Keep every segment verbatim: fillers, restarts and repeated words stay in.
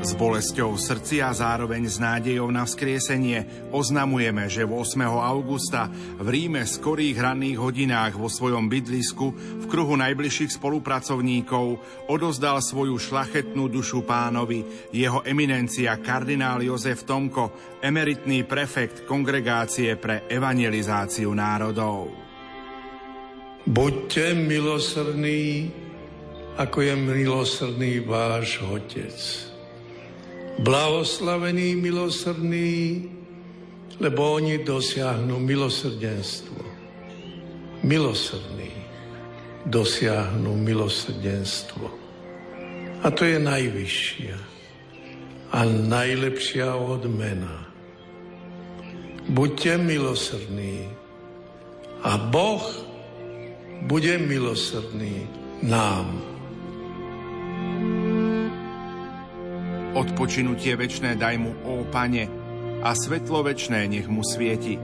S bolesťou srdci a zároveň s nádejou na vzkriesenie oznamujeme, že ôsmeho augusta v Ríme v skorých ranných hodinách vo svojom bydlisku v kruhu najbližších spolupracovníkov odozdal svoju šlachetnú dušu pánovi jeho eminencia kardinál Jozef Tomko, emeritný prefekt Kongregácie pre evangelizáciu národov. Buďte milosrdní, ako je milosrdný váš Otec. Blahoslavení milosrdní, lebo oni dosiahnu milosrdenstvo. Milosrdní dosiahnu milosrdenstvo. A to je najvyššia a najlepšia odmena. Buďte milosrdní a Boh bude milosrdný nám. Odpočinutie večné daj mu, ó Pane, a svetlo večné nech mu svieti.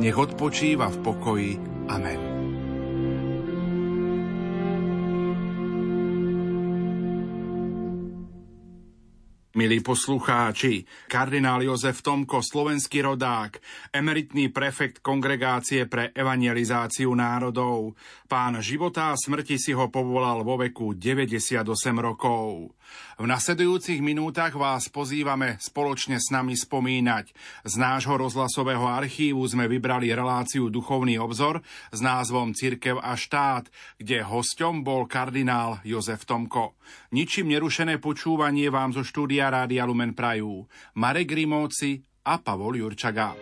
Nech odpočíva v pokoji. Amen. Milí poslucháči, kardinál Jozef Tomko, slovenský rodák, emeritný prefekt Kongregácie pre evangelizáciu národov. Pán života a smrti si ho povolal vo veku deväťdesiatosem rokov. V nasledujúcich minútach vás pozývame spoločne s nami spomínať. Z nášho rozhlasového archívu sme vybrali reláciu Duchovný obzor s názvom Cirkev a štát, kde hosťom bol kardinál Jozef Tomko. Ničím nerušené počúvanie vám zo štúdia Rádia Lumen prajú Marek Rimóci a Pavol Jurčaga.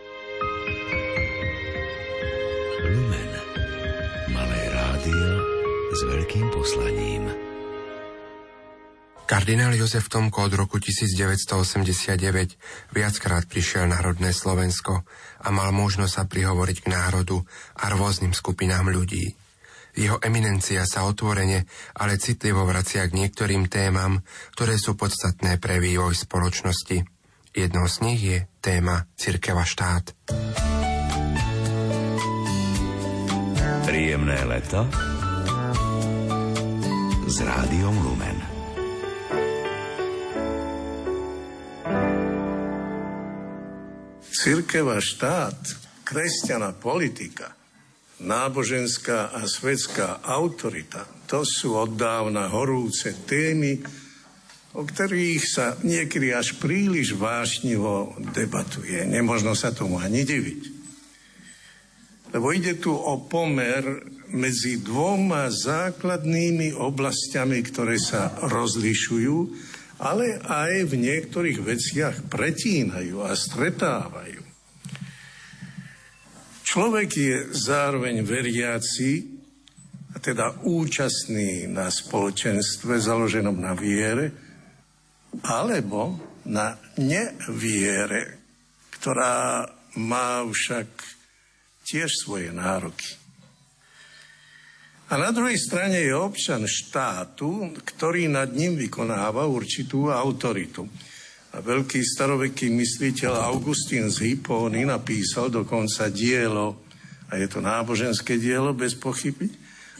Lumen. Malé rádio s veľkým poslaním. Kardinál Jozef Tomko od roku devätnásťstoosemdesiatdeväť viackrát prišiel na rodné Slovensko a mal možnosť sa prihovoriť k národu a rôznym skupinám ľudí. Jeho eminencia sa otvorene, ale citlivo vracia k niektorým témam, ktoré sú podstatné pre vývoj spoločnosti. Jednou z nich je téma Cirkev a štát. Príjemné leto s Rádiom Lumen. Cirkev a štát, kresťanská politika, náboženská a svetská autorita, to sú oddávna horúce témy, o ktorých sa niekedy až príliš vášnivo debatuje. Nemožno sa tomu ani diviť. Lebo ide tu o pomer medzi dvoma základnými oblastiami, ktoré sa rozlišujú, ale aj v niektorých veciach pretínajú a stretávajú. Človek je zároveň veriaci, a teda účastný na spoločenstve založenom na viere, alebo na neviere, ktorá má však tiež svoje nároky. A na druhej strane je občan štátu, ktorý nad ním vykonáva určitú autoritu. A veľký staroveký mysliteľ Augustín z Hypóny napísal dokonca dielo, a je to náboženské dielo bez pochyby,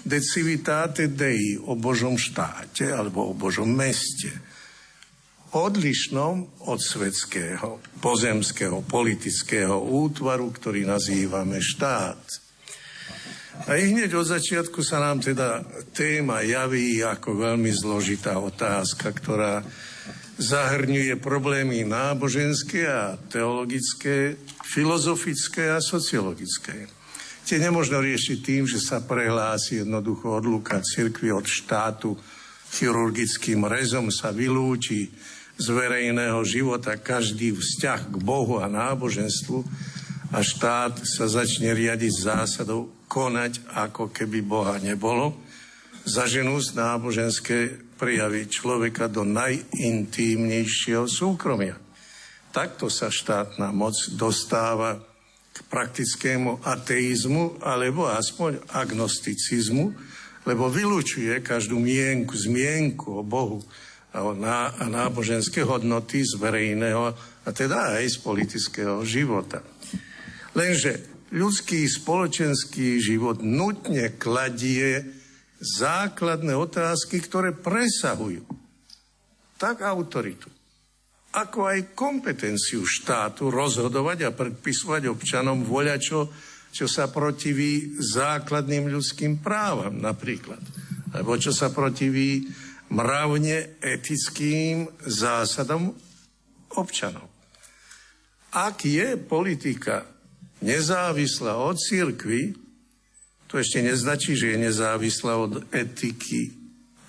De Civitate Dei, o Božom štáte alebo o Božom meste, odlišnom od svetského, pozemského, politického útvaru, ktorý nazývame štát. A hneď od začiatku sa nám teda téma javí ako veľmi zložitá otázka, ktorá zahrňuje problémy náboženské a teologické, filozofické a sociologické. Tie nemožno riešiť tým, že sa prehlási jednoducho odluka cirkvi od štátu, chirurgickým rezom sa vylúči z verejného života každý vzťah k Bohu a náboženstvu a štát sa začne riadiť zásadou konať, ako keby Boha nebolo, zaženú z náboženské prijavy človeka do najintímnejšieho súkromia. Takto sa štátna moc dostáva k praktickému ateizmu, alebo aspoň agnosticizmu, lebo vylučuje každú mienku, zmienku o Bohu a a náboženské hodnoty z verejného a teda aj z politického života. Lenže ľudský spoločenský život nutne kladie základné otázky, ktoré presahujú tak autoritu, ako aj kompetenciu štátu rozhodovať a predpisovať občanom voľačo, čo sa protiví základným ľudským právam napríklad, alebo čo sa protiví mravne etickým zásadom občanov. Ak je politika nezávislá od cirkvi, to ešte neznačí, že je nezávislá od etiky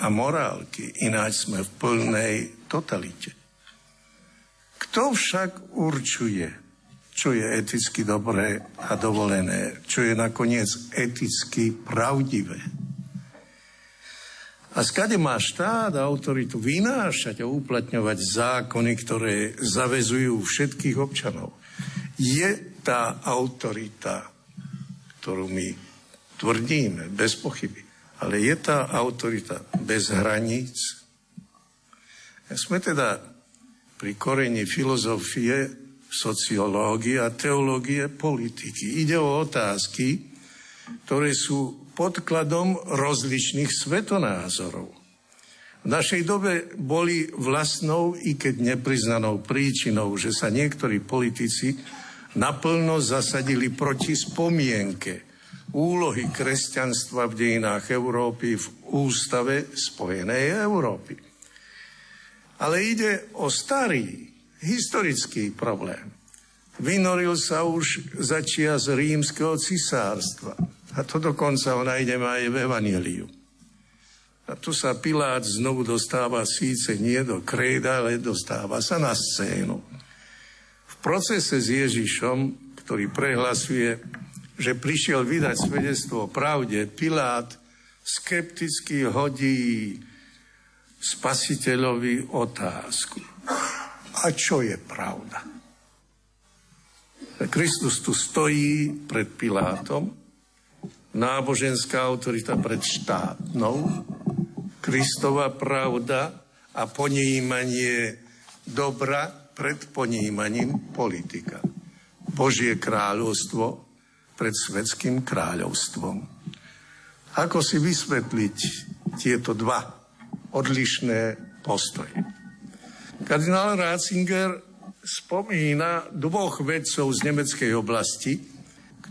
a morálky, ináč sme v plnej totalite. Kto však určuje, čo je eticky dobré a dovolené, čo je nakoniec eticky pravdivé? A skade má štát autoritu vynášať a uplatňovať zákony, ktoré zavezujú všetkých občanov? Je tá autorita, ktorú my tvrdíme, bez pochyby, ale je tá autorita bez hraníc? Sme teda pri koreni filozofie, sociológie a teológie politiky. Ide o otázky, ktoré sú podkladom rozličných svetonázorov. V našej dobe boli vlastnou, i keď nepriznanou príčinou, že sa niektorí politici naplno zasadili proti spomienke úlohy kresťanstva v dejinách Európy v ústave Spojenej Európy. Ale ide o starý historický problém. Vynoril sa už za čias rímskeho cisárstva. A to dokonca ho nájdeme aj v Evanjeliu. A tu sa Pilát znovu dostáva síce nie do kréda, ale dostáva sa na scénu. V procese s Ježišom, ktorý prehlasuje, že prišiel vydať svedectvo o pravde, Pilát skepticky hodí spasiteľovi otázku. A čo je pravda? Kristus tu stojí pred Pilátom, náboženská autorita pred štátnou, Kristova pravda a ponímanie dobra pred ponímaním politika. Božie kráľovstvo pred svetským kráľovstvom. Ako si vysvetliť tieto dva odlišné postoje? Kardinál Ratzinger spomína dvoch vedcov z nemeckej oblasti,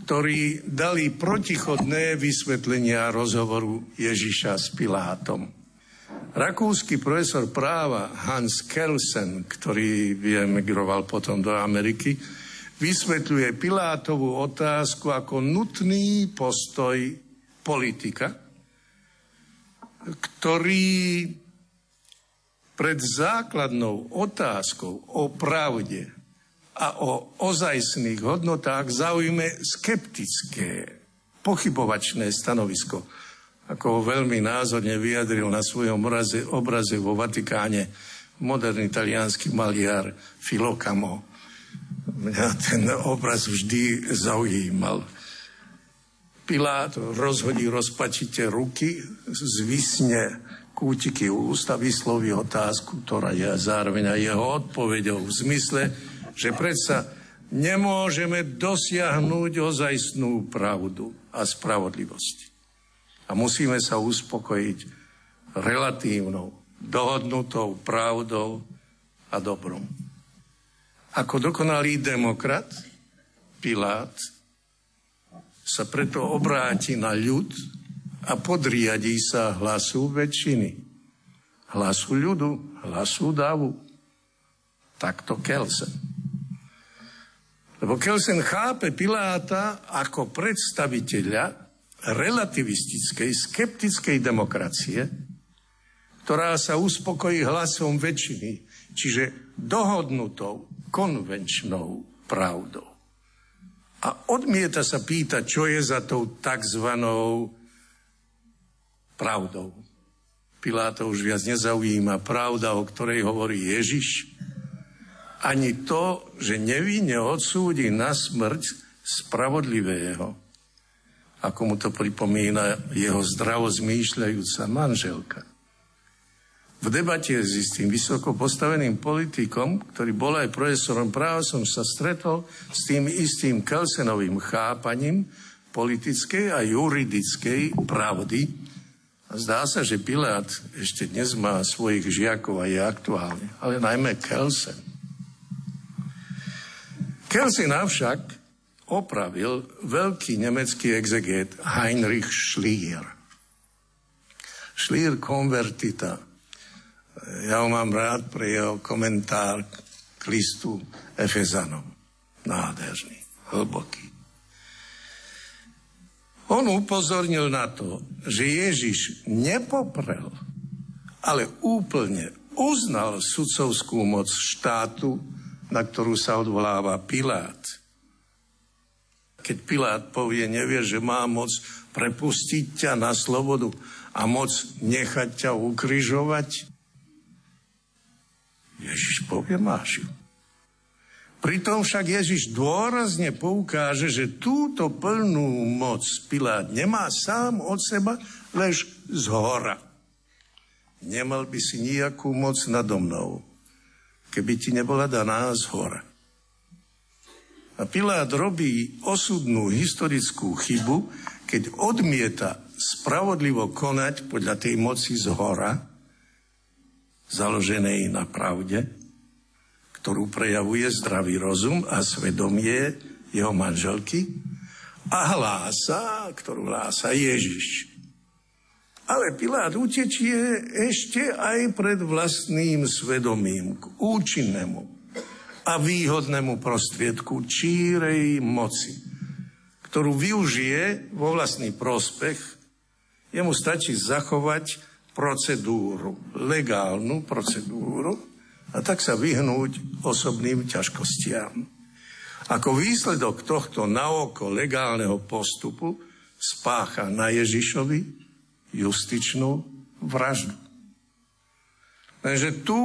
ktorí dali protichodné vysvetlenia rozhovoru Ježiša s Pilátom. Rakúsky profesor práva Hans Kelsen, ktorý emigroval potom do Ameriky, vysvetľuje Pilátovú otázku ako nutný postoj politika, ktorý pred základnou otázkou o pravde a o ozajstných hodnotách zaujme skeptické, pochybovačné stanovisko, ako ho veľmi názorne vyjadril na svojom obraze, obraze vo Vatikáne moderný taliansky maliar Filokamo. Mňa ten obraz vždy zaujímal. Pilát rozhodí rozpačite ruky, zvisne kútiky úst a vysloví otázku, ktorá je zároveň aj jeho odpoveďou v zmysle, že predsa nemôžeme dosiahnuť ozajstnú pravdu a spravodlivosť. A musíme sa uspokojiť relatívnou, dohodnutou pravdou a dobrom. Ako dokonalý demokrat, Pilát sa preto obráti na ľud a podriadí sa hlasu väčšiny. Hlasu ľudu, hlasu davu. Takto Kelsen. Lebo Kelsen chápe Piláta ako predstaviteľa relativistickej, skeptickej demokracie, ktorá sa uspokojí hlasom väčšiny, čiže dohodnutou, konvenčnou pravdou. A odmieta sa pýtať, čo je za tou takzvanou pravdou. Piláta už viac nezaujíma pravda, o ktorej hovorí Ježiš, ani to, že nevinne odsúdi na smrť spravodlivého, ako mu to pripomína jeho zdravozmýšľajúca manželka. V debate s istým vysoko postaveným politikom, ktorý bol aj profesorom práva, som sa stretol s tým istým Kelsenovým chápaním politickej a juridickej pravdy. A zdá sa, že Pilát ešte dnes má svojich žiakov a je aktuálny, ale najmä Kelsen. Kelsen avšak opravil veľký nemecký exegét Heinrich Schlier. Schlier konvertita. Ja ho mám rád pre jeho komentár k listu Efezanom. Nádherný, hlboký. On upozornil na to, že Ježiš nepoprel, ale úplne uznal sudcovskú moc štátu, na ktorú sa odvoláva Pilát. Keď Pilát povie, nevie, že má moc prepustiť ťa na slobodu a moc nechať ťa ukrižovať, Ježiš povie, máš ju. Pritom však Ježiš dôrazne poukáže, že túto plnú moc Pilát nemá sám od seba, lež zhora. Nemal by si nejakú moc nado mnou, keby ti nebola daná zhora. A Pilát robí osudnú historickú chybu, keď odmieta spravodlivo konať podľa tej moci zhora, založenej na pravde, ktorú prejavuje zdravý rozum a svedomie jeho manželky a hlása, ktorú hlása Ježiš. Ale Pilát utečie ešte aj pred vlastným svedomím k účinnému a výhodnému prostriedku čírej moci, ktorú využije vo vlastný prospech. Jemu stačí zachovať procedúru, legálnu procedúru a tak sa vyhnúť osobným ťažkostiam. Ako výsledok tohto naoko legálneho postupu spácha na Ježišovi justičnú vraždu. Lenže tu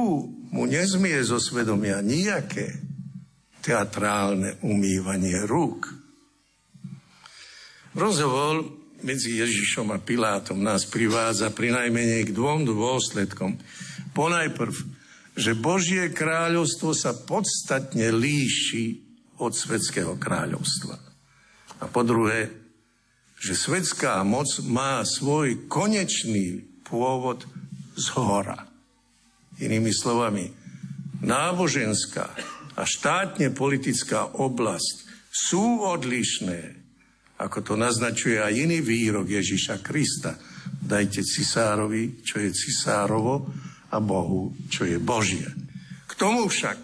mu nezmie zo svedomia nejaké teatrálne umývanie rúk. Rozhovor medzi Ježišom a Pilátom nás privádza prinajmenej k dvom dôsledkom. Ponajprv, že Božie kráľovstvo sa podstatne líši od svetského kráľovstva. A po druhé, že svetská moc má svoj konečný pôvod zhora. Inými slovami, náboženská a štátne politická oblasť sú odlišné, ako to naznačuje aj iný výrok Ježiša Krista. Dajte cisárovi, čo je cisárovo, a Bohu, čo je Božie. K tomu však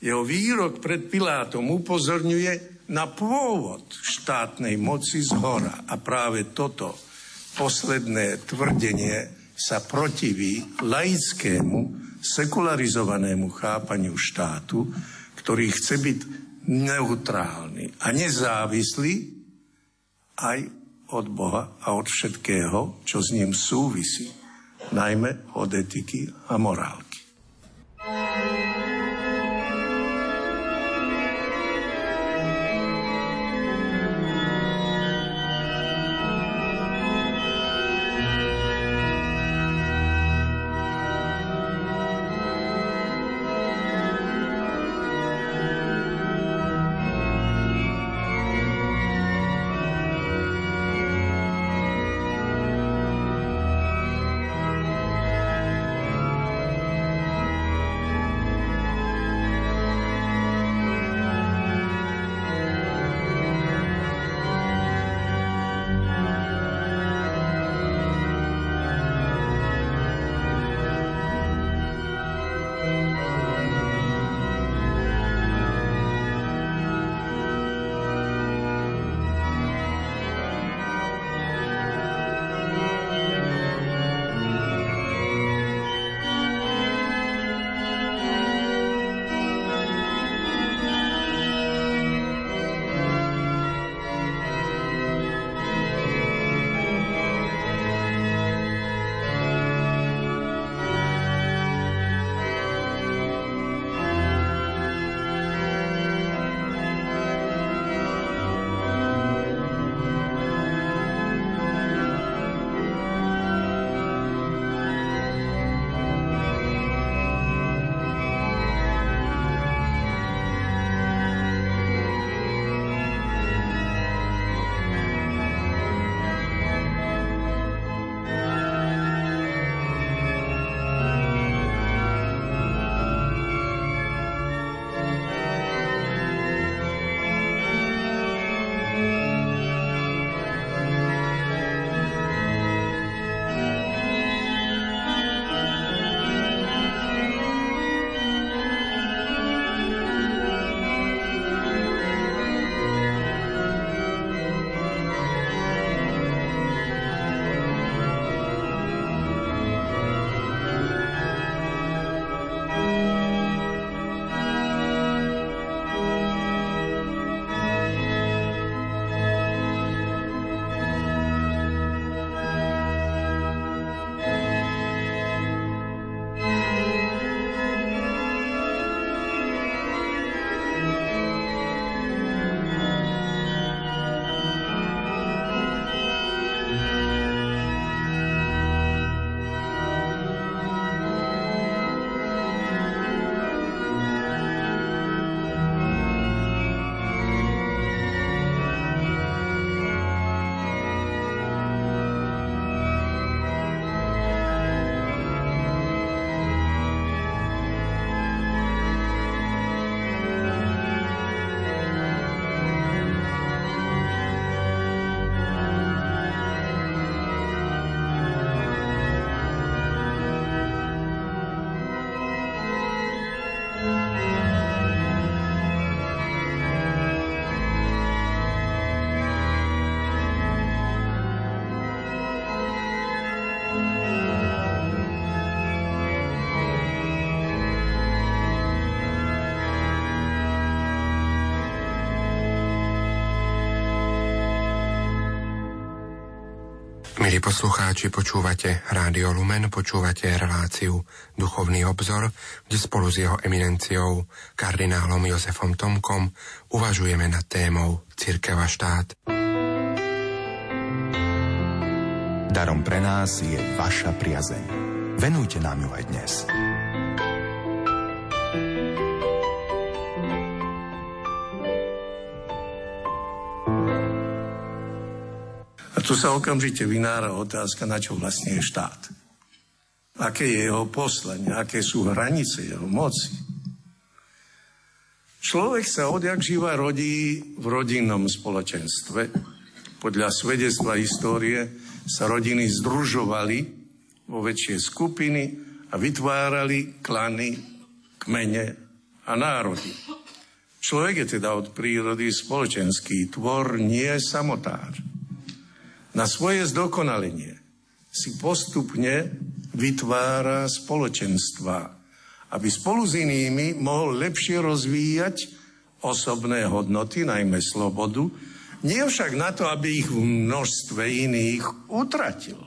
jeho výrok pred Pilátom upozorňuje na pôvod štátnej moci zhora. A práve toto posledné tvrdenie sa protiví laickému, sekularizovanému chápaniu štátu, ktorý chce byť neutrálny a nezávislý aj od Boha a od všetkého, čo s ním súvisí, najmä od etiky a morálky. Milí poslucháči, počúvate Rádio Lumen, počúvate reláciu Duchovný obzor, kde spolu s jeho eminenciou, kardinálom Jozefom Tomkom, uvažujeme nad témou Cirkev a štát. Darom pre nás je vaša priazeň. Venujte nám ju aj dnes. Tu sa okamžite vynára otázka, na čo vlastne je štát. Aké je jeho poslanie, aké sú hranice jeho moci. Človek sa odjakživa rodí v rodinnom spoločenstve. Podľa svedectva histórie sa rodiny združovali vo väčšie skupiny a vytvárali klany, kmene a národy. Človek je teda od prírody spoločenský tvor, nie samotár. Na svoje zdokonalenie si postupne vytvára spoločenstva, aby spolu s inými mohol lepšie rozvíjať osobné hodnoty, najmä slobodu, nie však na to, aby ich v množstve iných utratil.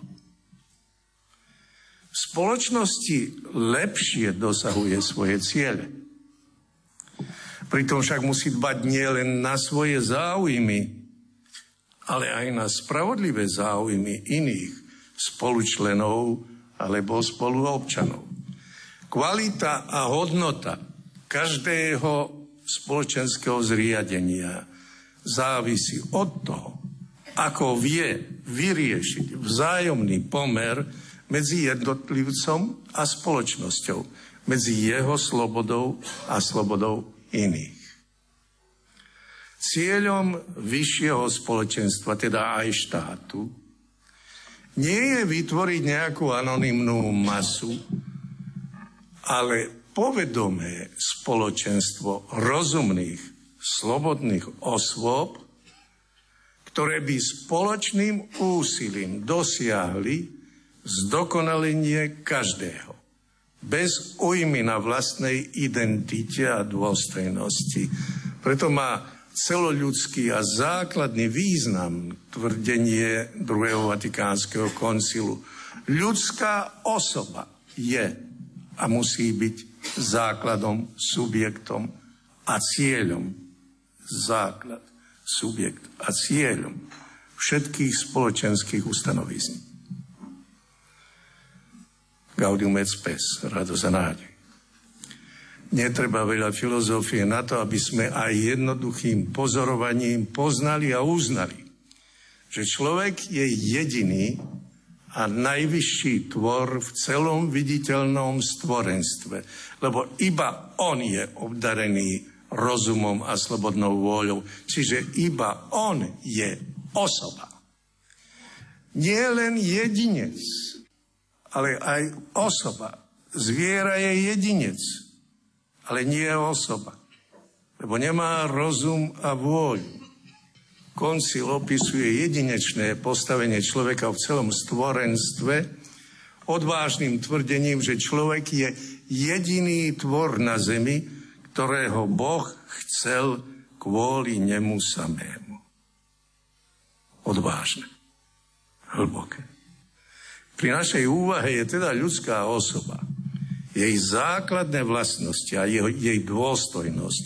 V spoločnosti lepšie dosahuje svoje ciele. Pritom však musí dbať nielen na svoje záujmy, ale aj na spravodlivé záujmy iných spolučlenov alebo spoluobčanov. Kvalita a hodnota každého spoločenského zriadenia závisí od toho, ako vie vyriešiť vzájomný pomer medzi jednotlivcom a spoločnosťou, medzi jeho slobodou a slobodou iných. Cieľom vyššieho spoločenstva, teda aj štátu, nie je vytvoriť nejakú anonymnú masu, ale povedomé spoločenstvo rozumných, slobodných osôb, ktoré by spoločným úsilím dosiahli zdokonalenie každého, bez ujmy na vlastnej identite a dôstojnosti. Preto má celoľudský a základný význam tvrdenie Druhého Vatikánskeho koncilu. Ľudská osoba je a musí byť základom, subjektom a cieľom. Základ, subjekt a cieľom všetkých spoločenských ustanovízní. Gaudium et Spes, radosť a nádej. Netreba veľa filozofie na to, aby sme aj jednoduchým pozorovaním poznali a uznali, že človek je jediný a najvyšší tvor v celom viditeľnom stvorenstve, lebo iba on je obdarený rozumom a slobodnou vôľou, čiže iba on je osoba. Nie len jedinec, ale aj osoba. Zviera je jedinec, ale nie je osoba, lebo nemá rozum a vôľu. Koncil opisuje jedinečné postavenie človeka v celom stvorenstve odvážnym tvrdením, že človek je jediný tvor na zemi, ktorého Boh chcel kvôli nemu samému. Odvážne, hlboké. Pri našej úvahe je teda ľudská osoba, jej základné vlastnosti a jej, jej dôstojnosť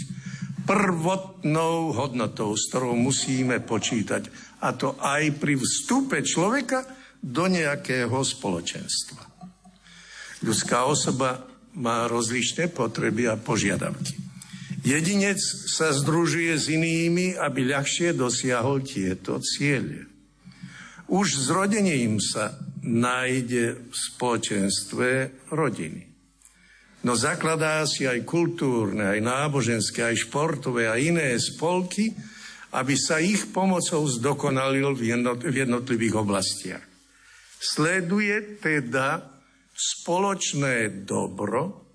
prvotnou hodnotou, s ktorou musíme počítať, a to aj pri vstupe človeka do nejakého spoločenstva. Ľudská osoba má rozličné potreby a požiadavky. Jedinec sa združuje s inými, aby ľahšie dosiahol tieto ciele. Už zrodením sa nájde v spoločenstve rodiny. No zakladá si aj kultúrne, aj náboženské, aj športové a iné spolky, aby sa ich pomocou zdokonalil v jednotlivých oblastiach. Sleduje teda spoločné dobro,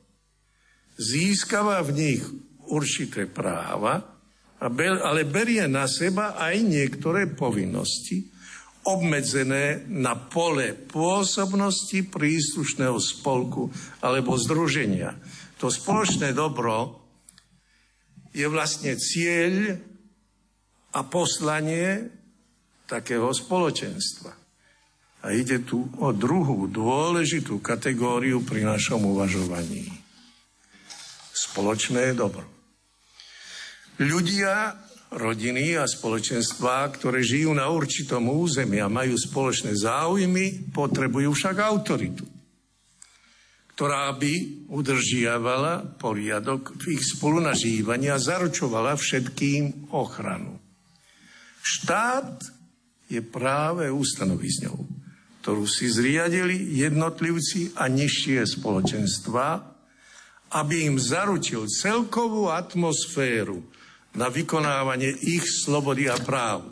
získava v nich určité práva, ale berie na seba aj niektoré povinnosti, obmedzené na pole pôsobnosti príslušného spolku alebo združenia. To spoločné dobro je vlastne cieľ a poslanie takého spoločenstva. A A ide tu o druhú dôležitú kategóriu pri našom uvažovaní. Spoločné dobro. Ľudia, rodiny a spoločenstvá, ktoré žijú na určitom území a majú spoločné záujmy, potrebujú však autoritu, ktorá by udržiavala poriadok v ich spolunažívaní a zaručovala všetkým ochranu. Štát je práve ustanovizňou, ktorú si zriadili jednotlivci a nižšie spoločenstvá, aby im zaručil celkovú atmosféru na vykonávanie ich slobody a práv,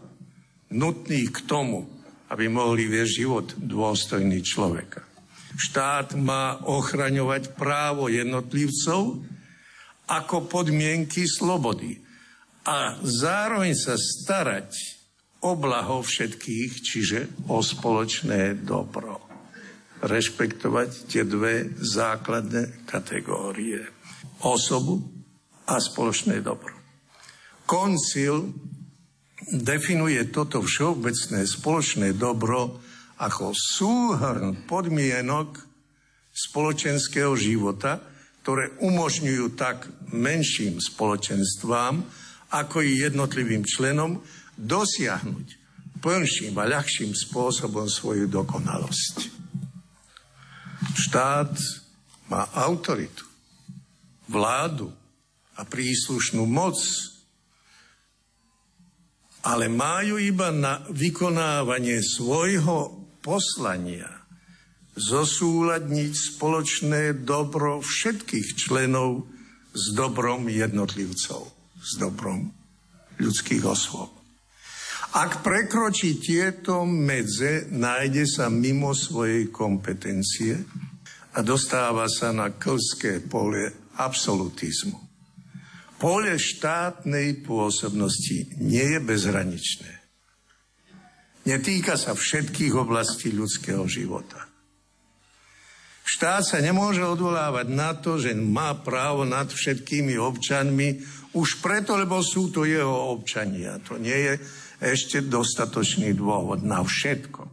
nutných k tomu, aby mohli viesť život dôstojný človeka. Štát má ochraňovať právo jednotlivcov ako podmienky slobody a zároveň sa starať o blaho všetkých, čiže o spoločné dobro. Rešpektovať tie dve základné kategórie. Osobu a spoločné dobro. Koncil definuje toto všeobecné spoločné dobro ako súhrn podmienok spoločenského života, ktoré umožňujú tak menším spoločenstvám, ako i jednotlivým členom dosiahnuť plnším a ľahším spôsobom svoju dokonalosť. Štát má autoritu, vládu a príslušnú moc, ale majú iba na vykonávanie svojho poslania zosúladniť spoločné dobro všetkých členov s dobrom jednotlivcov, s dobrom ľudských osôb. Ak prekročí tieto medze, nájde sa mimo svojej kompetencie a dostáva sa na klzké pole absolutizmu. Pole štátnej pôsobnosti nie je bezhraničné. Netýka sa všetkých oblastí ľudského života. Štát sa nemôže odvolávať na to, že má právo nad všetkými občanmi, už preto, lebo sú to jeho občania. To nie je ešte dostatočný dôvod na všetko.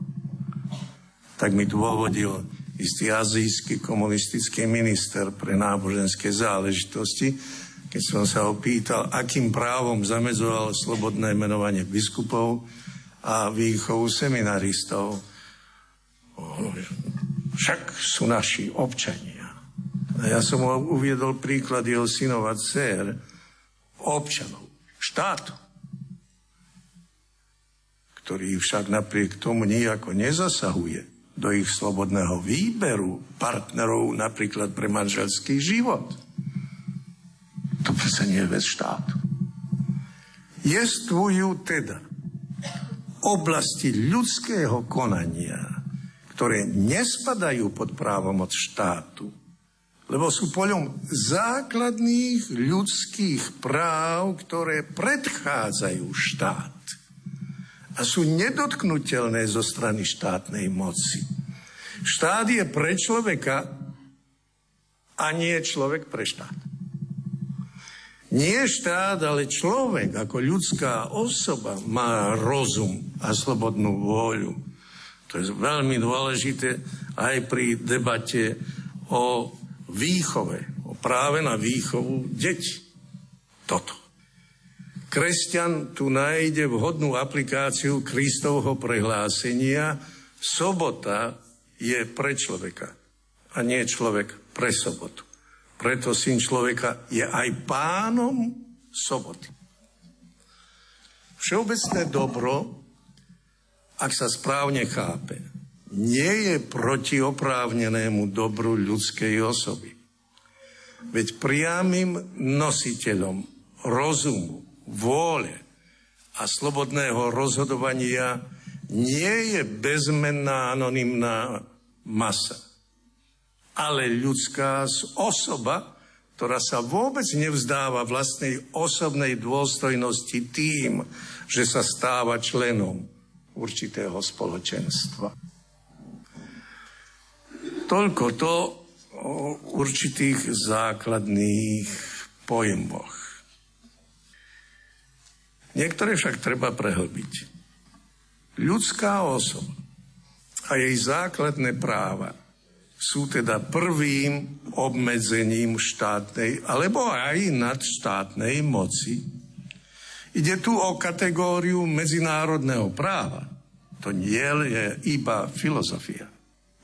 Tak mi dôvodil istý azijský komunistický minister pre náboženské záležitosti, keď som sa ho pýtal, akým právom zamedzoval slobodné menovanie biskupov a výchovu seminaristov. Však sú naši občania. A ja som ho uviedol príklad jeho synov a dcér, občanov, štátu, ktorý však napriek tomu nejako nezasahuje do ich slobodného výberu partnerov napríklad pre manželský život. To sa nie je vec štátu. Jestvujú teda oblasti ľudského konania, ktoré nespadajú pod právomoc štátu, lebo sú poľom základných ľudských práv, ktoré predchádzajú štát a sú nedotknuteľné zo strany štátnej moci. Štát je pre človeka a nie človek pre štát. Nie štát, ale človek ako ľudská osoba má rozum a slobodnú vôľu. To je veľmi dôležité aj pri debate o výchove, o práve na výchovu detí. Toto. Kresťan tu nájde vhodnú aplikáciu Kristovho prehlásenia. Sobota je pre človeka a nie človek pre sobotu. Preto syn človeka je aj pánom soboty. Všeobecné dobro, ak sa správne chápe, nie je proti oprávnenému dobru ľudskej osoby. Veď priamym nositeľom rozumu, vôle a slobodného rozhodovania nie je bezmenná anonymná masa, ale ľudská osoba, ktorá sa vôbec nevzdáva vlastnej osobnej dôstojnosti tým, že sa stáva členom určitého spoločenstva. Toľko to o určitých základných pojmoch. Niektoré však treba prehlbiť. Ľudská osoba a a jej základné práva sú teda prvým obmedzením štátnej alebo aj nadštátnej moci. Ide tu o kategóriu medzinárodného práva. To nie je iba filozofia,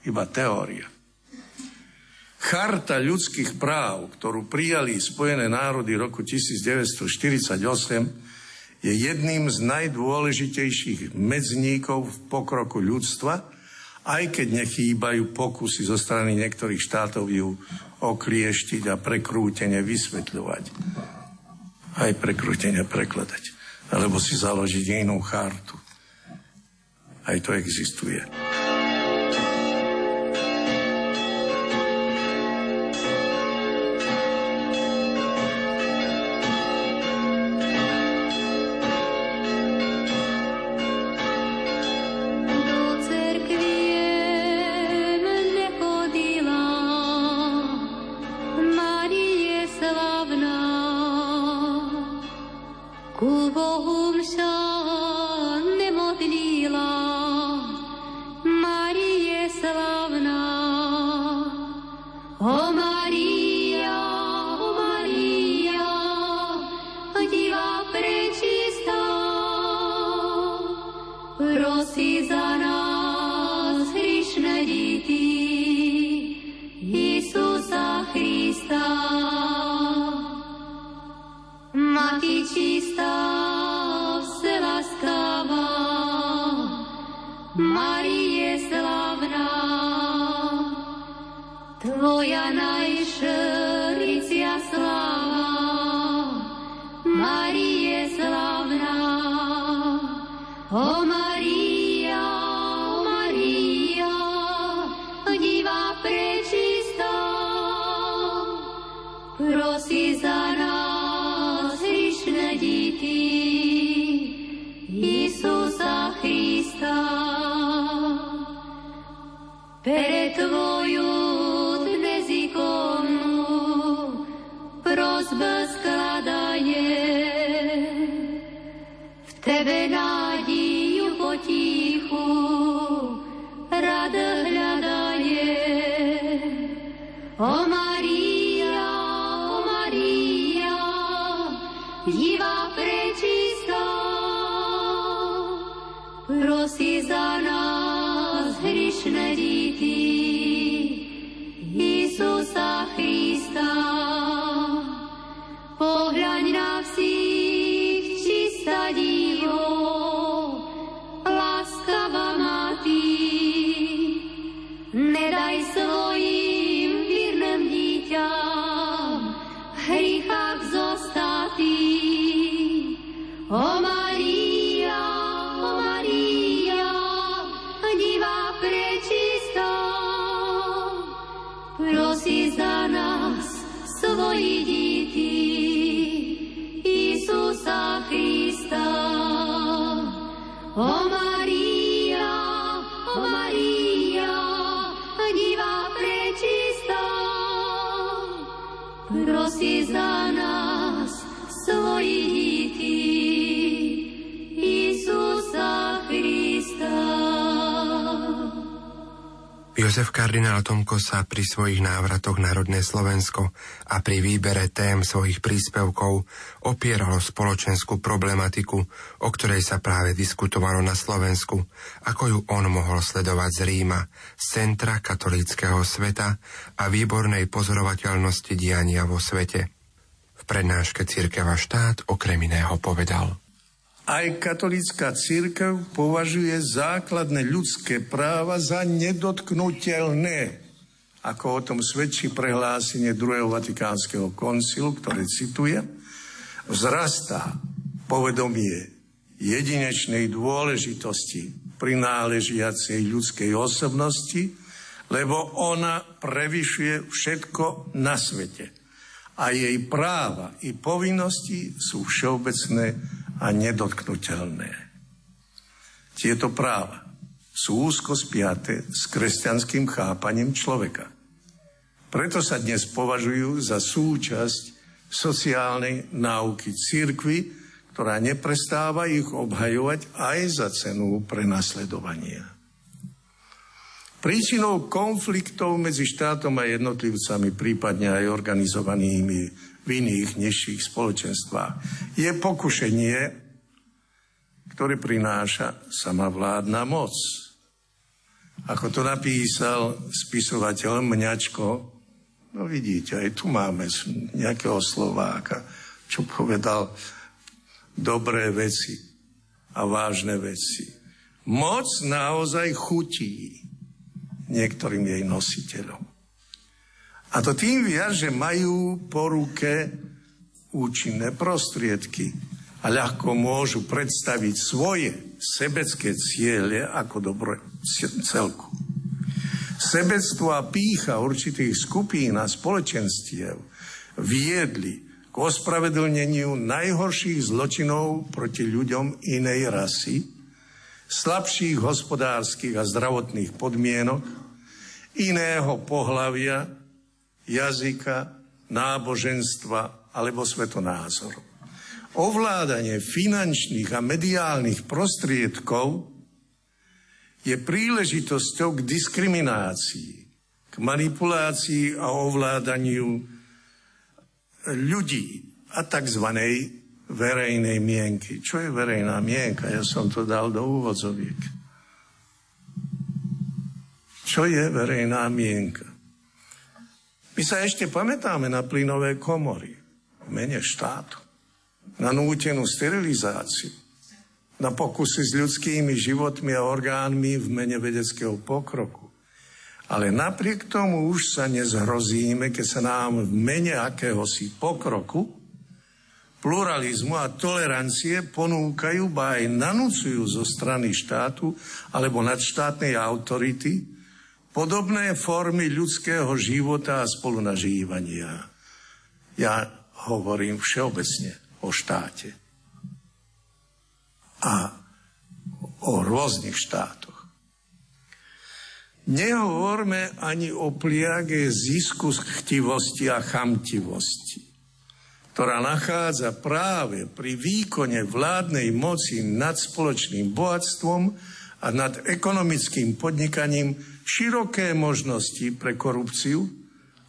iba teória. Charta ľudských práv, ktorú prijali Spojené národy roku devätnásťstoštyridsaťosem, je jedným z najdôležitejších medzníkov v pokroku ľudstva, aj keď nechýbajú pokusy zo strany niektorých štátov ju oklieštiť a prekrútene vysvetľovať. Aj prekrútene prekladať. Alebo si založiť inú chartu. Aj to existuje. Jozef kardinál Tomko sa pri svojich návratoch na rodné Slovensko a pri výbere tém svojich príspevkov opieral o spoločenskú problematiku, o ktorej sa práve diskutovalo na Slovensku, ako ju on mohol sledovať z Ríma, z centra katolíckeho sveta a výbornej pozorovateľnosti diania vo svete. V prednáške Cirkev a štát okrem iného povedal: Aj katolícka cirkev považuje základné ľudské práva za nedotknuteľné, ako o tom svedčí prehlásenie Druhého Vatikánskeho koncilu, ktoré cituje: vzrastá povedomie jedinečnej dôležitosti prináležiacej ľudskej osobnosti, lebo ona prevyšuje všetko na svete a jej práva i povinnosti sú všeobecné a nedotknuteľné. Tieto práva sú úzko spiaté s kresťanským chápaním človeka. Preto sa dnes považujú za súčasť sociálnej náuky cirkvi, ktorá neprestáva ich obhajovať aj za cenu prenasledovania. príčinou konfliktov medzi štátom a jednotlivcami, prípadne aj organizovanými v iných nižších spoločenstvách, je pokušenie, ktoré prináša sama vládna moc. Ako to napísal spisovateľ Mňačko, no vidíte, aj tu máme nejakého Slováka, čo povedal dobré veci a vážne veci. Moc naozaj chutí niektorým jej nositeľom. A to tým viac, že majú po ruke účinné prostriedky a ľahko môžu predstaviť svoje sebecké ciele ako dobro celku. Sebectvo a pýcha určitých skupín a spoločenstiev viedli k ospravedlneniu najhorších zločinov proti ľuďom inej rasy, slabších hospodárskych a zdravotných podmienok, iného pohlavia, jazyka, náboženstva alebo svetonázoru. Ovládanie finančných a mediálnych prostriedkov je príležitosťou k diskriminácii, k manipulácii a ovládaniu ľudí a tzv. Verejnej mienky. Čo je verejná mienka? Ja som to dal do úvodzoviek. Čo je verejná mienka? My sa ešte pamätáme na plynové komory v mene štátu, na nútenú sterilizáciu, na pokusy s ľudskými životmi a orgánmi v mene vedeckého pokroku. Ale napriek tomu už sa nezhrozíme, keď sa nám v mene akéhosi pokroku, pluralizmu a tolerancie ponúkajú, ba aj nanúcujú zo strany štátu alebo nadštátnej autority podobné formy ľudského života a spolunažívania. Ja hovorím všeobecne o štáte a o rôznych štátoch. Nehovorme ani o pliage zisku chtivosti a chamtivosti, ktorá nachádza práve pri výkone vládnej moci nad spoločným bohatstvom a nad ekonomickým podnikaním široké možnosti pre korupciu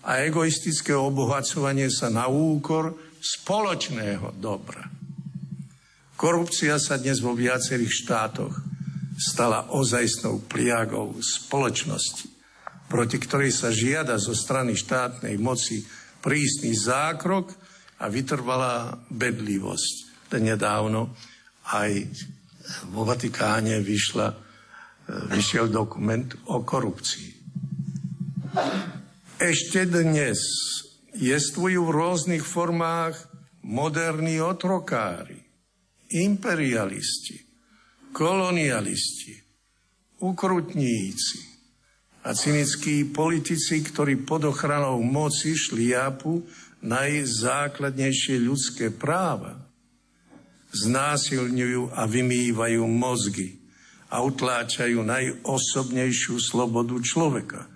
a egoistické obohacovanie sa na úkor spoločného dobra. Korupcia sa dnes vo viacerých štátoch stala ozajstnou pliagou spoločnosti, proti ktorej sa žiada zo strany štátnej moci prísny zákrok a vytrvalá bedlivosť. Nedávno aj vo Vatikáne vyšla, vyšiel dokument o korupcii. Ešte dnes jestvujú v rôznych formách moderní otrokári, imperialisti, kolonialisti, ukrutníci a cynickí politici, ktorí pod ochranou moci šliapu najzákladnejšie ľudské práva, znásilňujú a vymývajú mozgy a utláčajú najosobnejšiu slobodu človeka.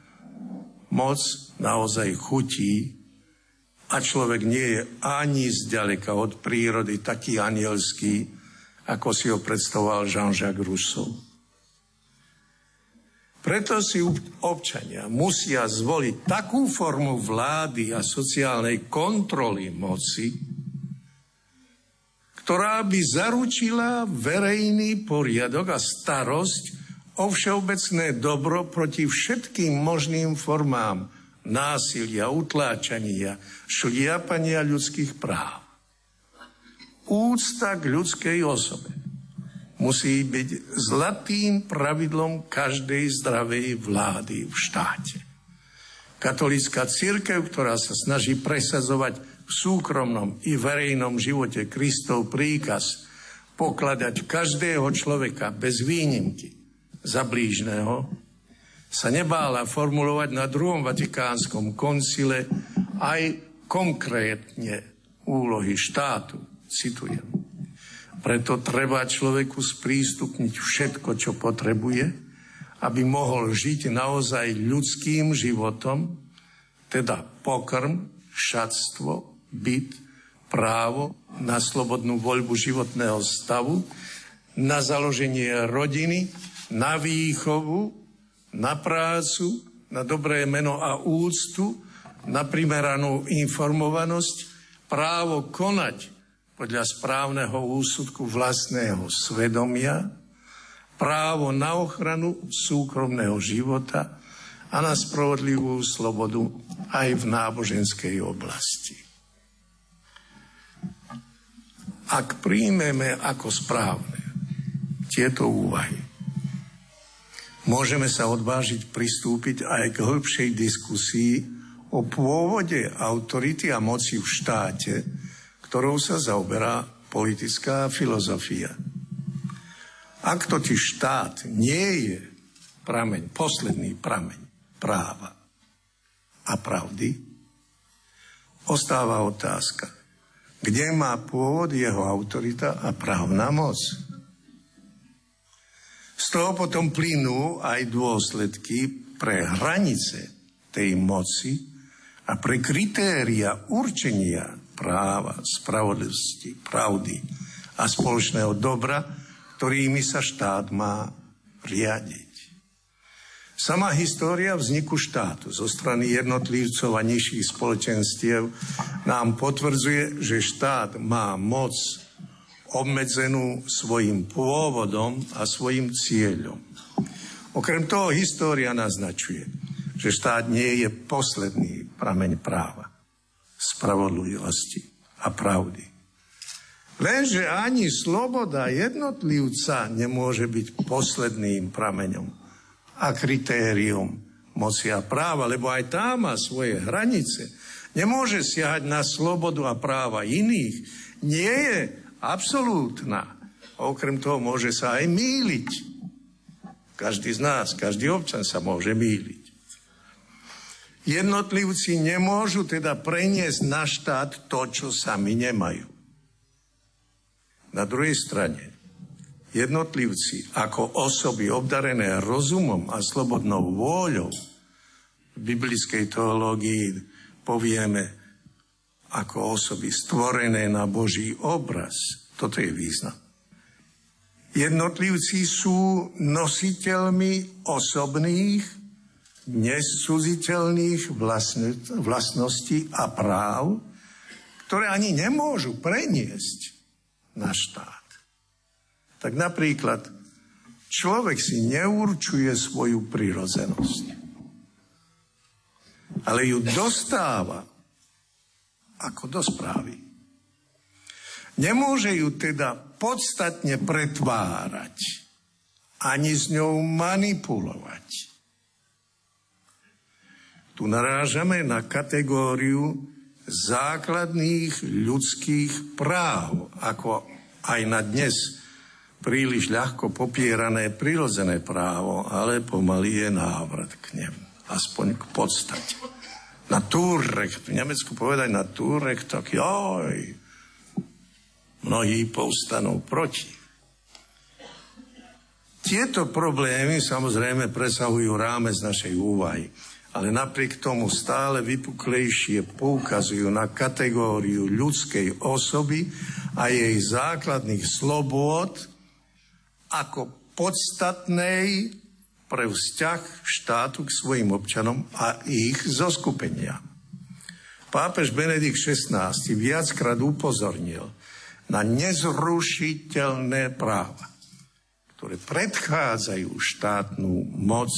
Moc naozaj chutí a človek nie je ani zďaleka od prírody taký anielský, ako si ho predstavoval Jean-Jacques Rousseau. Preto si občania musia zvoliť takú formu vlády a sociálnej kontroly moci, ktorá by zaručila verejný poriadok a starosť o všeobecné dobro proti všetkým možným formám násilia, utláčania, šliapania ľudských práv. Úcta k ľudskej osobe musí byť zlatým pravidlom každej zdravej vlády v štáte. Katolícka cirkev, ktorá sa snaží presadzovať v súkromnom i verejnom živote Kristov príkaz pokladať každého človeka bez výnimky za blížneho, sa nebála formulovať na Druhom Vatikánskom koncile aj konkrétne úlohy štátu. Citujem. Preto treba človeku sprístupniť všetko, čo potrebuje, aby mohol žiť naozaj ľudským životom, teda pokrm, šatstvo, byt, právo na slobodnú voľbu životného stavu, na založenie rodiny, na výchovu, na prácu, na dobré meno a úctu, na primeranú informovanosť, právo konať podľa správneho úsudku vlastného svedomia, právo na ochranu súkromného života a na spravodlivú slobodu aj v náboženskej oblasti. Ak príjmeme ako správne tieto úvahy, môžeme sa odvážiť pristúpiť aj k hĺbšej diskusii o pôvode autority a moci v štáte, ktorou sa zaoberá politická filozofia. Ak totiž štát nie je prameň, posledný prameň práva a pravdy, ostáva otázka, kde má pôvod jeho autorita a právna moc. Z toho potom plynú aj dôsledky pre hranice tej moci a pre kritéria určenia práva, spravodlivosti, pravdy a spoločného dobra, ktorými sa štát má riadiť. Sama história vzniku štátu zo strany jednotlivcov a nižších spoločenstiev nám potvrdzuje, že štát má moc obmedzenú svojim pôvodom a svojim cieľom. Okrem toho história naznačuje, že štát nie je posledný prameň práva, spravodlivosti a pravdy. Lenže ani sloboda jednotlivca nemôže byť posledným prameňom a kritériom moci a práva, lebo aj tá má svoje hranice. Nemôže siahať na slobodu a práva iných. Nie je absolútna. A okrem toho môže sa aj mýliť. Každý z nás, každý občan sa môže mýliť. Jednotlivci nemôžu teda preniesť na štát to, čo sami nemajú. Na druhej strane, jednotlivci ako osoby obdarené rozumom a slobodnou vôľou, v biblickej teológii povieme ako osoby stvorené na Boží obraz. Toto je význam. Jednotlivci sú nositeľmi osobných, nescudziteľných vlastností a práv, ktoré ani nemôžu preniesť na štát. Tak napríklad človek si neurčuje svoju prirodzenosť, ale ju dostáva ako do správy. Nemôže ju teda podstatne pretvárať, ani s ňou manipulovať. Tu narážame na kategóriu základných ľudských práv, ako aj na dnes príliš ľahko popierané prirodzené právo, ale pomaly je návrat k nemu, aspoň k podstate. Naturrecht, v Nemecku povedať Naturrecht, tak joj, mnohí povstanú proti. Tieto problémy samozrejme presahujú rámec našej úvahy. Ale napriek tomu stále vypuklejšie poukazujú na kategóriu ľudskej osoby a jej základných slobôd ako podstatnej pre vzťah štátu k svojim občanom a ich zoskupenia. Pápež Benedikt šestnásty viackrát upozornil na nezrušiteľné práva, ktoré predchádzajú štátnu moc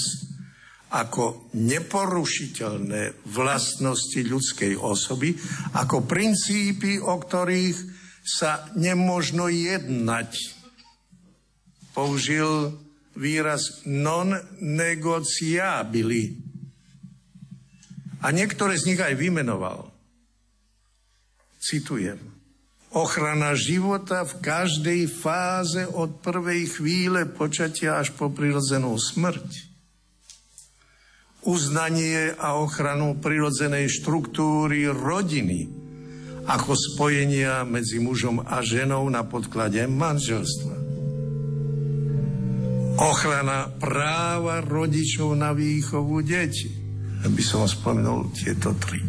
ako neporušiteľné vlastnosti ľudskej osoby, ako princípy, o ktorých sa nemožno jednať. Použil výraz non-negociabili. A niektoré z nich aj vymenoval. Citujem. Ochrana života v každej fáze od prvej chvíle počatia až po prirodzenú smrť. Uznanie a ochranu prirodzenej štruktúry rodiny ako spojenia medzi mužom a ženou na podklade manželstva. Ochrana práva rodičov na výchovu detí. Aby som spomenul tieto tri.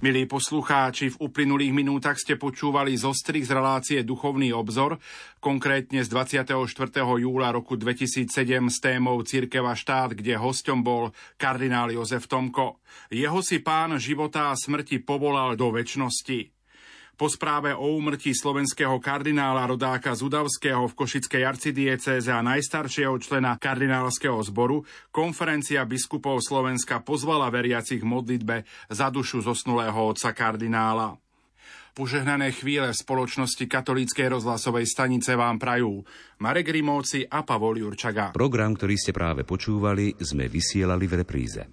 Milí poslucháči, v uplynulých minútach ste počúvali zo strih z relácie Duchovný obzor, konkrétne z dvadsiateho štvrtého júla roku dvetisícsedem s témou Cirkev a štát, kde hosťom bol kardinál Jozef Tomko. Jeho si Pán života a smrti povolal do večnosti. Po správe o úmrtí slovenského kardinála rodáka z Udavského v Košickej arcidiecéze a najstaršieho člena kardinálskeho zboru konferencia biskupov Slovenska pozvala veriacich modlitbe za dušu zosnulého otca kardinála. Požehnané chvíle v spoločnosti Katolíckej rozhlasovej stanice vám prajú Marek Rimovci a Pavol Jurčaga. Program, ktorý ste práve počúvali, sme vysielali v repríze.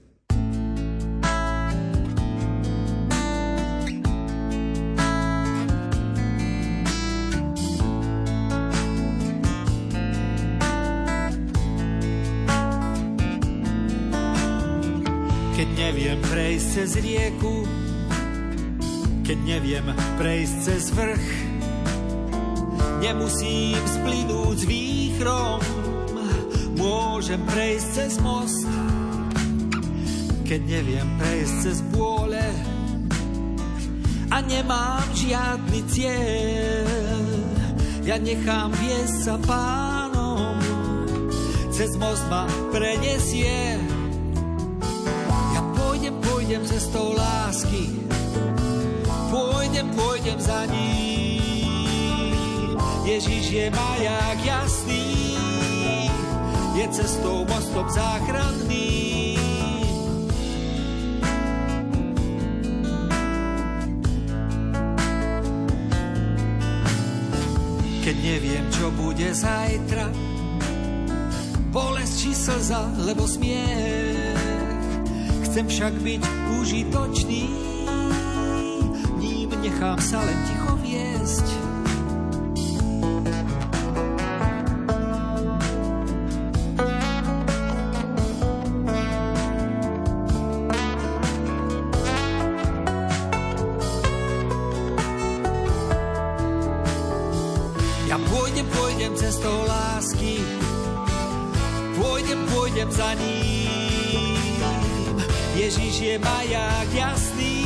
Prejsť cez rieku, keď neviem prejsť cez vrch, nemusím splinúť s víchrom, môžem prejsť cez most. Keď neviem prejsť cez bôle a nemám žiadny cieľ, ja nechám viesť sa Pánom, cez most ma prenesie. Pôjdem cestou lásky, pôjdem, pôjdem za ním. Ježiš je maják jasný, je cestou mostom záchranný. Keď neviem, čo bude zajtra, bolesť či slza, lebo smiech, chcem však byť užitočný, ním nechám sa len ticho viesť. Ja pôjdem, pôjdem cestou lásky, pôjdem, pôjdem za ním. Ježiš je maják jasný,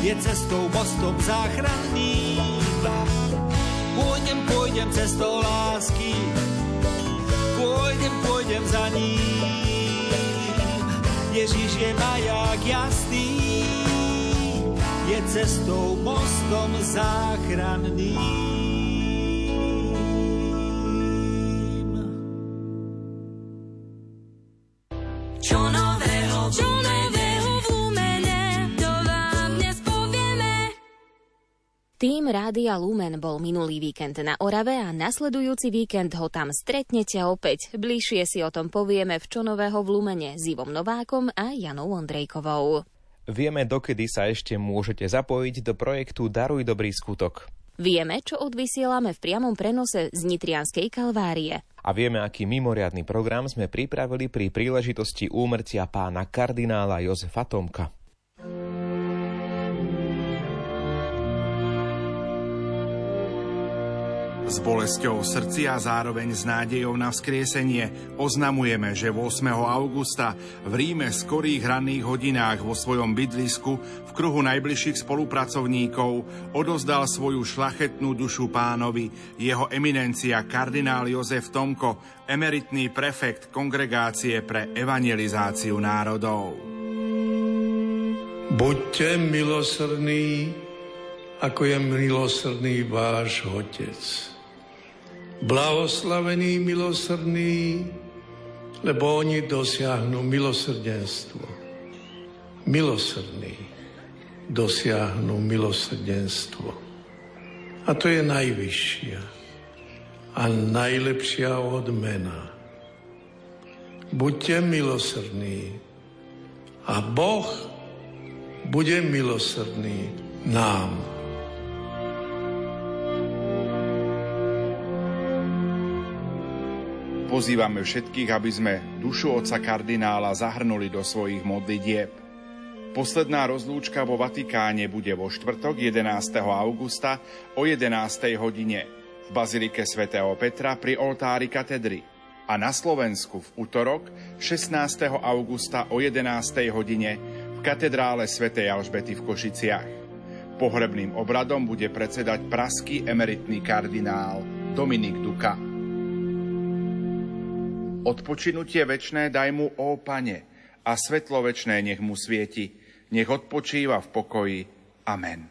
je cestou mostom záchranný. Pôjdem, pôjdem cestou lásky, pôjdem, pôjdem za ním. Ježiš je maják jasný, je cestou mostom záchranný. Tým Rádia Lumen bol minulý víkend na Orave a nasledujúci víkend ho tam stretnete opäť. Bližšie si o tom povieme v Čo nového v Lumene s Ivom Novákom a Janou Ondrejkovou. Vieme, dokedy sa ešte môžete zapojiť do projektu Daruj dobrý skutok. Vieme, čo odvysielame v priamom prenose z Nitrianskej Kalvárie. A vieme, aký mimoriadny program sme pripravili pri príležitosti úmrtia pána kardinála Jozefa Tomka. S bolesťou srdcia a zároveň s nádejou na vzkriesenie oznamujeme, že ôsmeho augusta v Ríme v skorých ranných hodinách vo svojom bydlisku v kruhu najbližších spolupracovníkov odozdal svoju šlachetnú dušu Pánovi jeho eminencia kardinál Jozef Tomko, emeritný prefekt Kongregácie pre evangelizáciu národov. Buďte milosrdní, ako je milosrdný váš Otec. Blahoslavení milosrdní, lebo oni dosiahnu milosrdenstvo. Milosrdní dosiahnu milosrdenstvo. A to je najvyššia a najlepšia odmena. Buďte milosrdní a Boh bude milosrdný nám. Pozývame všetkých, aby sme dušu otca kardinála zahrnuli do svojich modlitieb. Posledná rozlúčka vo Vatikáne bude vo štvrtok jedenásteho augusta o jedenástej hodine v Bazilike svätého Petra pri oltári katedry a na Slovensku v utorok šestnásteho augusta o jedenástej hodine v katedrále svätej Alžbety v Košiciach. Pohrebným obradom bude predsedať praský emeritný kardinál Dominik Duka. Odpočinutie večné daj mu, ó Pane, a svetlo večné nech mu svieti, nech odpočíva v pokoji. Amen.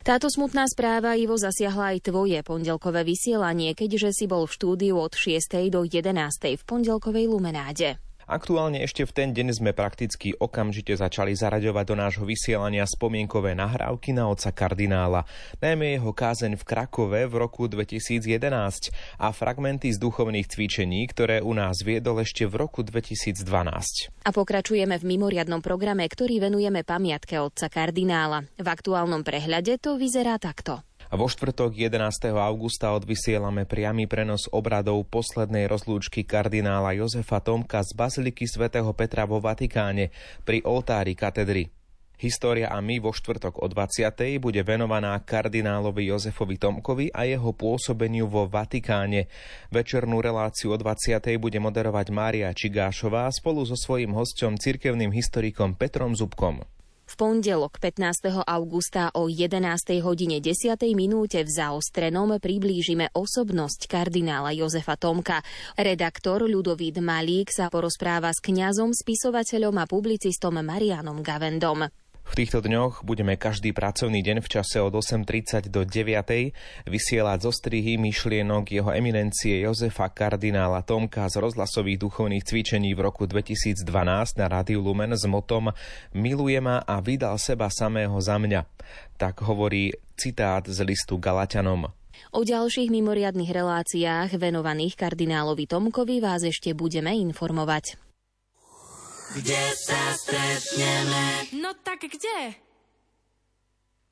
Táto smutná správa, Ivo, zasiahla aj tvoje pondelkové vysielanie, keďže si bol v štúdiu od šiestej do jedenástej v pondelkovej Lumenáde. Aktuálne ešte v ten deň sme prakticky okamžite začali zaraďovať do nášho vysielania spomienkové nahrávky na oca kardinála, najmä jeho kázeň v Krakove v roku dvetisíc jedenásť a fragmenty z duchovných cvičení, ktoré u nás viedol ešte v roku dvetisíc dvanásť. A pokračujeme v mimoriadnom programe, ktorý venujeme pamiatke otca kardinála. V aktuálnom prehľade to vyzerá takto. A vo štvrtok jedenásteho augusta odvysielame priamy prenos obradov poslednej rozlúčky kardinála Jozefa Tomka z Baziliky svätého Petra vo Vatikáne pri oltári katedry. História a my vo štvrtok o dvadsiatej bude venovaná kardinálovi Jozefovi Tomkovi a jeho pôsobeniu vo Vatikáne. Večernú reláciu o dvadsiatej bude moderovať Mária Čigášová spolu so svojím hosťom, cirkevným historikom Petrom Zubkom. V pondelok pätnásteho augusta o jedenástej hodine desať minúte v Zaostrenom priblížime osobnosť kardinála Jozefa Tomka. Redaktor Ľudovít Malík sa porozpráva s kňazom, spisovateľom a publicistom Mariánom Gavendom. V týchto dňoch budeme každý pracovný deň v čase od osem tridsať do deväť vysielať zostrihy myšlienok jeho eminencie Jozefa kardinála Tomka z rozhlasových duchovných cvičení v roku dvetisíc dvanásť na Rádiu Lumen s motom Miluje ma a vydal seba samého za mňa. Tak hovorí citát z listu Galaťanom. O ďalších mimoriadnych reláciách venovaných kardinálovi Tomkovi vás ešte budeme informovať. Kde sa stretneme? No tak kde?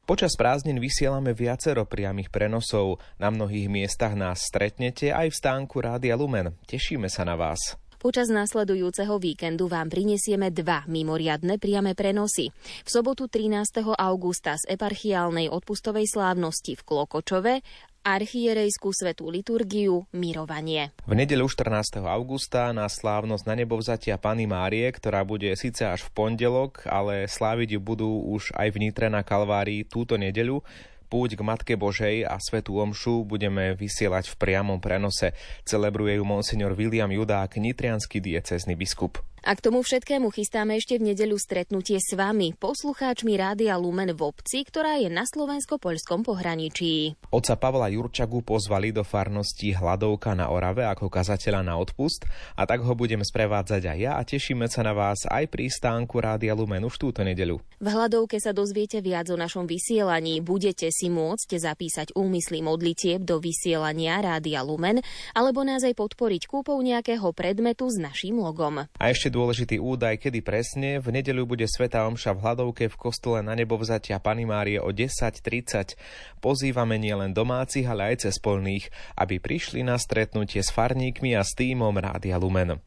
Počas prázdnin vysielame viacero priamych prenosov. Na mnohých miestach nás stretnete aj v stánku Rádia Lumen. Tešíme sa na vás. Počas nasledujúceho víkendu vám prinesieme dva mimoriadne priame prenosy. V sobotu trinásteho augusta z eparchiálnej odpustovej slávnosti v Klokočove archierejskú svätú liturgiu Mirovanie. V nedeľu štrnásteho augusta na slávnosť na nebovzatia Panny Márie, ktorá bude síce až v pondelok, ale sláviť ju budú už aj v Nitre na Kalvárii túto nedeľu. Púť k Matke Božej a svätú omšu budeme vysielať v priamom prenose. Celebruje ju monsignor William Judák, nitriansky diecézny biskup. A k tomu všetkému chystáme ešte v nedeľu stretnutie s vami, poslucháčmi Rádia Lumen v obci, ktorá je na slovensko-poľskom pohraničí. Otca Pavla Jurčagu pozvali do farnosti Hladovka na Orave ako kazateľa na odpust, a tak ho budem sprevádzať aj ja a tešíme sa na vás aj pri stánku Rádia Lumen už túto nedeľu. V Hladovke sa dozviete viac o našom vysielaní, budete si môcť zapísať úmysly modlitieb do vysielania Rádia Lumen alebo nás aj podporiť kúpou nejakého predmetu s naším logom. A ešte dôležitý údaj, kedy presne. V nedeľu bude svätá omša v Hladovke v kostole na nebovzatia Panny Márie o desať tridsať. Pozývame nielen domácich, ale aj cespolných, aby prišli na stretnutie s farníkmi a s tímom Rádia Lumen.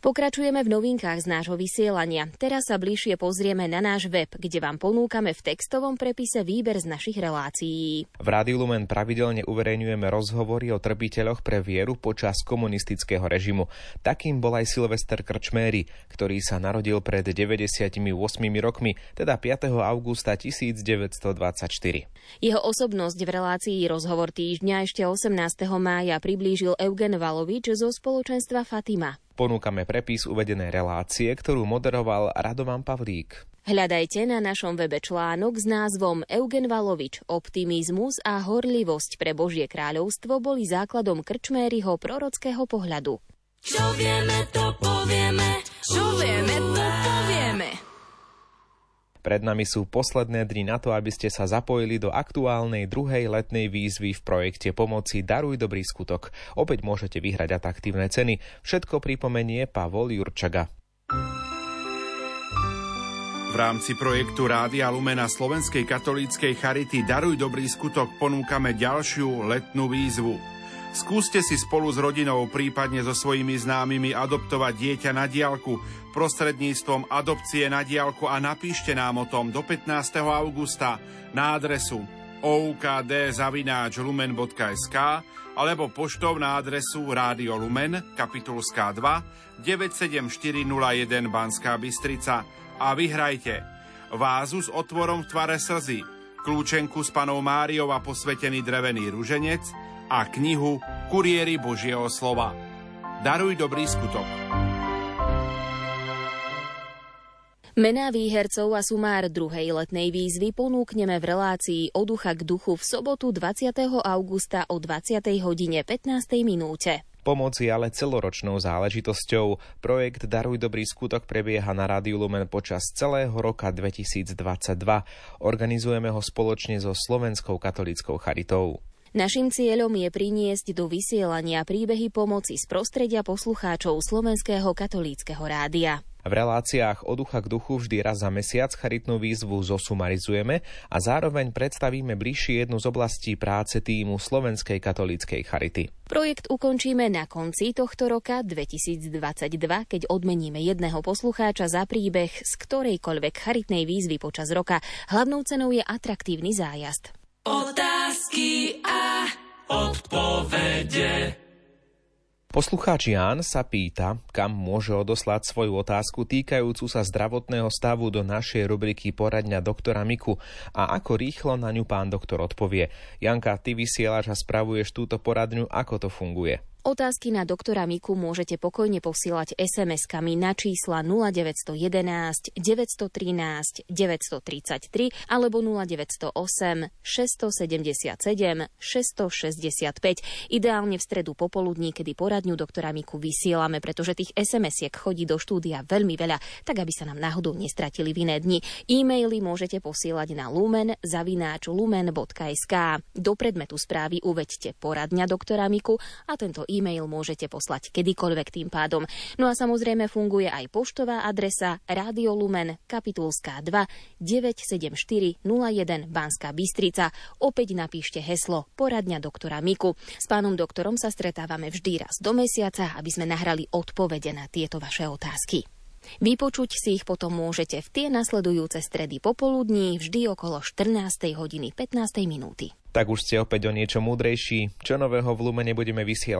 Pokračujeme v novinkách z nášho vysielania. Teraz sa bližšie pozrieme na náš web, kde vám ponúkame v textovom prepise výber z našich relácií. V Rádiu Lumen pravidelne uverejňujeme rozhovory o trpiteľoch pre vieru počas komunistického režimu. Takým bol aj Silvester Krčméri, ktorý sa narodil pred deväťdesiatimi ôsmimi rokmi, teda piateho augusta devätnásťstodvadsaťštyri. Jeho osobnosť v relácii Rozhovor týždňa ešte osemnásteho mája priblížil Eugen Valovič zo spoločenstva Fatima. Ponúkame prepis uvedenej relácie, ktorú moderoval Radovan Pavlík. Hľadajte na našom webe článok s názvom Eugen Valovič. Optimizmus a horlivosť pre Božie kráľovstvo boli základom Krčmériho prorockého pohľadu. Čo vieme, to povieme. Čo vieme, to povieme. Pred nami sú posledné dni na to, aby ste sa zapojili do aktuálnej druhej letnej výzvy v projekte pomoci Daruj dobrý skutok. Opäť môžete vyhrať atraktívne ceny. Všetko pripomenie Pavol Jurčaga. V rámci projektu Rádia Lumen a Slovenskej katolíckej charity Daruj dobrý skutok ponúkame ďalšiu letnú výzvu. Skúste si spolu s rodinou, prípadne so svojimi známymi adoptovať dieťa na diaľku prostredníctvom adopcie na diaľku a napíšte nám o tom do pätnásteho augusta na adresu o u k d zavináč lumen bodka es ká alebo poštou na adresu Rádio Lumen, Kapitulská dva, deväť sedem štyri nula jeden Banská Bystrica a vyhrajte vázu s otvorom v tvare slzy, kľúčenku s Panou Máriou a posvetený drevený ruženec a knihu Kuriéri Božieho slova. Daruj dobrý skutok. Mená výhercov a sumár druhej letnej výzvy ponúkneme v relácii Od ducha k duchu v sobotu dvadsiateho augusta o dvadsiatej hodine pätnástej minúte. Pomoc je ale celoročnou záležitosťou. Projekt Daruj dobrý skutok prebieha na Rádiu Lumen počas celého roka dvetisícdvadsaťdva. Organizujeme ho spoločne so Slovenskou katolíckou charitou. Naším cieľom je priniesť do vysielania príbehy pomoci z prostredia poslucháčov Slovenského katolíckeho rádia. V reláciách Od ducha k duchu vždy raz za mesiac charitnú výzvu zosumarizujeme a zároveň predstavíme bližšie jednu z oblastí práce tímu Slovenskej katolíckej charity. Projekt ukončíme na konci tohto roka dvetisícdvadsaťdva, keď odmeníme jedného poslucháča za príbeh z ktorejkoľvek charitnej výzvy počas roka. Hlavnou cenou je atraktívny zájazd. Otázky a odpovede. Poslucháč Ján sa pýta, kam môže odoslať svoju otázku týkajúcu sa zdravotného stavu do našej rubriky Poradňa doktora Miku a ako rýchlo na ňu pán doktor odpovie. Janka, ty vysielaš a spravuješ túto poradňu, ako to funguje? Otázky na doktora Miku môžete pokojne posielať es em eskami na čísla nula deväť jeden jeden, deväť jedna tri, deväť tri tri alebo nula deväť nula osem, šesť sedem sedem, šesť šesť päť. Ideálne v stredu popoludní, kedy poradňu doktora Miku vysielame, pretože tých es em esiek chodí do štúdia veľmi veľa, tak aby sa nám náhodou nestratili v iné dni. E-maily môžete posielať na lumen zavináč lumen bodka es ká. Do predmetu správy uveďte Poradňa doktora Miku a tento e-mail môžete poslať kedykoľvek tým pádom. No a samozrejme funguje aj poštová adresa Rádio Lumen, Kapitulská dva, deväť sedem štyri nula jeden Banská Bystrica. Opäť napíšte heslo Poradňa doktora Miku. S pánom doktorom sa stretávame vždy raz do mesiaca, aby sme nahrali odpovede na tieto vaše otázky. Vypočuť si ich potom môžete v tie nasledujúce stredy popoludní vždy okolo štrnástej hodiny pätnástej minúty. Tak už ste opäť o niečo múdrejší. Čo nového v Lumene budeme vysielať?